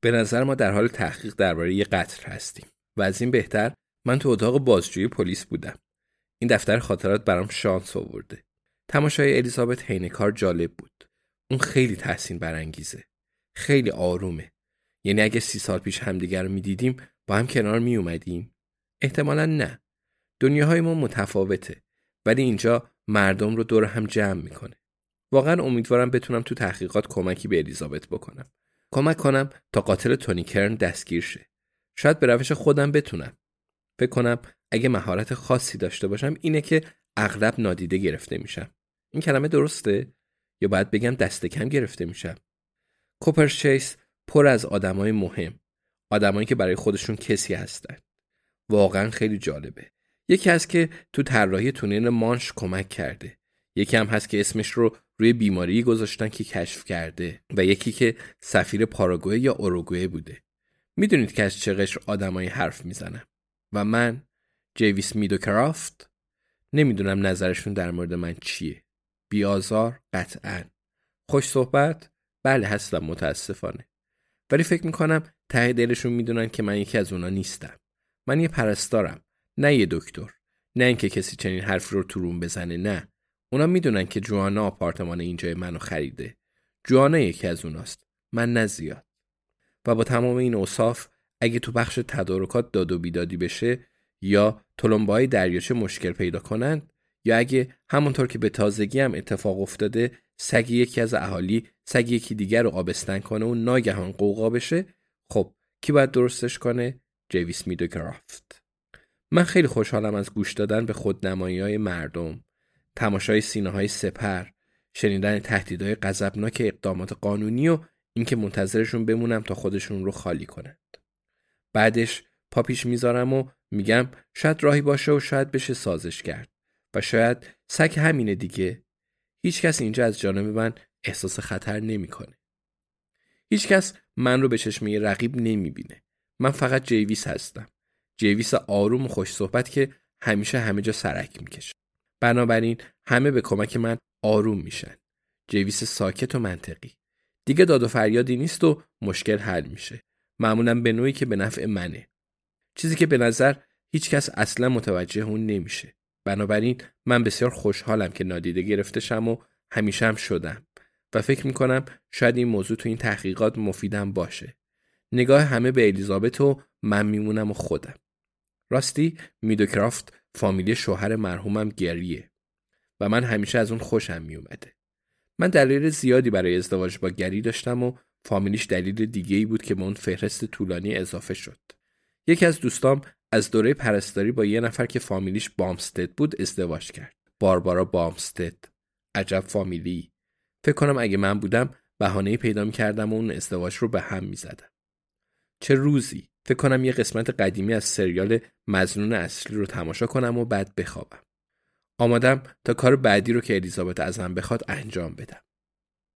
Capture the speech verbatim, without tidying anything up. به نظر ما در حال تحقیق درباره یه قتل هستیم و از این بهتر من تو اتاق بازجویی پلیس بودم. این دفتر خاطرات برام شانس آورده. تماشای الیزابت حین کار جالب بود. اون خیلی تحسین برانگیزه. خیلی آرومه. یعنی اگه سی سال پیش همدیگر رو می‌دیدیم با هم کنار می اومدیم؟ احتمالاً نه. دنیاهای ما متفاوته. ولی اینجا مردم رو دور هم جمع می‌کنه. واقعاً امیدوارم بتونم تو تحقیقات کمکی به الیزابت بکنم. کمک کنم تا قاتل تونی کرن دستگیر شه. شاید به روش خودم بتونم. فکر کنم اگه مهارت خاصی داشته باشم اینه که اغلب نادیده گرفته میشم. این کلمه درسته؟ یا باید بگم دست کم گرفته میشم؟ کوپرچیس پر از آدمای مهم، آدمایی که برای خودشون کسی هستن. واقعا خیلی جالبه. یکی هست که تو طراحی تونل مانش کمک کرده. یکی هم هست که اسمش رو روی بیماری گذاشتن که کشف کرده و یکی که سفیر پاراگوئه یا اوروگوئه بوده. میدونید که از چه قشر آدمایی حرف میزنم. و من جویس مدکرافت نمیدونم نظرشون در مورد من چیه. بیازار قطعاً. خوش صحبت؟ بله هستم متاسفانه. ولی فکر میکنم ته دلشون میدونن که من یکی از اونا نیستم. من یه پرستارم، نه یه دکتر. نه اینکه کسی چنین حرفی رو تو روم بزنه، نه. اونا میدونن که جوانا آپارتمان اینجای منو خریده. جوانا یکی از اوناست. من نه زیاد. و با تمام این اوصاف اگه تو بخش تدارکات داد و بیدادی بشه یا تلمبه‌های دریاچه مشکل پیدا کنند یا اگه همونطور که به تازگی هم اتفاق افتاده سگ یکی از اهالی سگ یکی دیگر رو آبستن کنه و ناگهان قوقا بشه، خب کی باید درستش کنه؟ جویس مدکرافت. من خیلی خوشحالم از گوش دادن به خودنمایی‌های مردم، تماشای سینه‌های سپر، شنیدن تهدیدهای غضبناک اقدامات قانونی و اینکه منتظرشون بمونم تا خودشون رو خالی کنند. بعدش پا پیش میذارم و میگم شاید راهی باشه و شاید بشه سازش کرد و شاید سگ همینه دیگه. هیچ کس اینجا از جانب من احساس خطر نمیکنه. هیچ کس من رو به چشمه رقیب نمیبینه. من فقط جویس هستم. جویس آروم و خوش صحبت که همیشه همه جا سرک میکشه. بنابراین همه به کمک من آروم میشن. جویس ساکت و منطقی. دیگه داد و فریادی نیست و مشکل حل میشه. معمولاً به نوعی که به نفع منه. چیزی که به نظر هیچ کس اصلا متوجه اون نمیشه. بنابراین من بسیار خوشحالم که نادیده گرفته شم و همیشه هم شدم و فکر میکنم شاید این موضوع تو این تحقیقات مفیدم باشه. نگاه همه به الیزابت و من میمونم و خودم. راستی مدکرافت فامیلی شوهر مرحومم گریه و من همیشه از اون خوشم میومده. من دلیل زیادی برای ازدواج با گری داشتم و فامیلیش دلیل دیگه‌ای بود که به اون فهرست طولانی اضافه شد. یکی از دوستام از دوره پرستاری با یه نفر که فامیلیش بامستد بود ازدواج کرد. باربارا بامستد. عجب فامیلی. فکر کنم اگه من بودم بهانه‌ای پیدا می‌کردم و اون ازدواج رو به هم می‌زدم. چه روزی. فکر کنم یه قسمت قدیمی از سریال مظنون اصلی رو تماشا کنم و بعد بخوابم. آمادم تا کار بعدی رو که الیزابت ازم بخواد انجام بدم.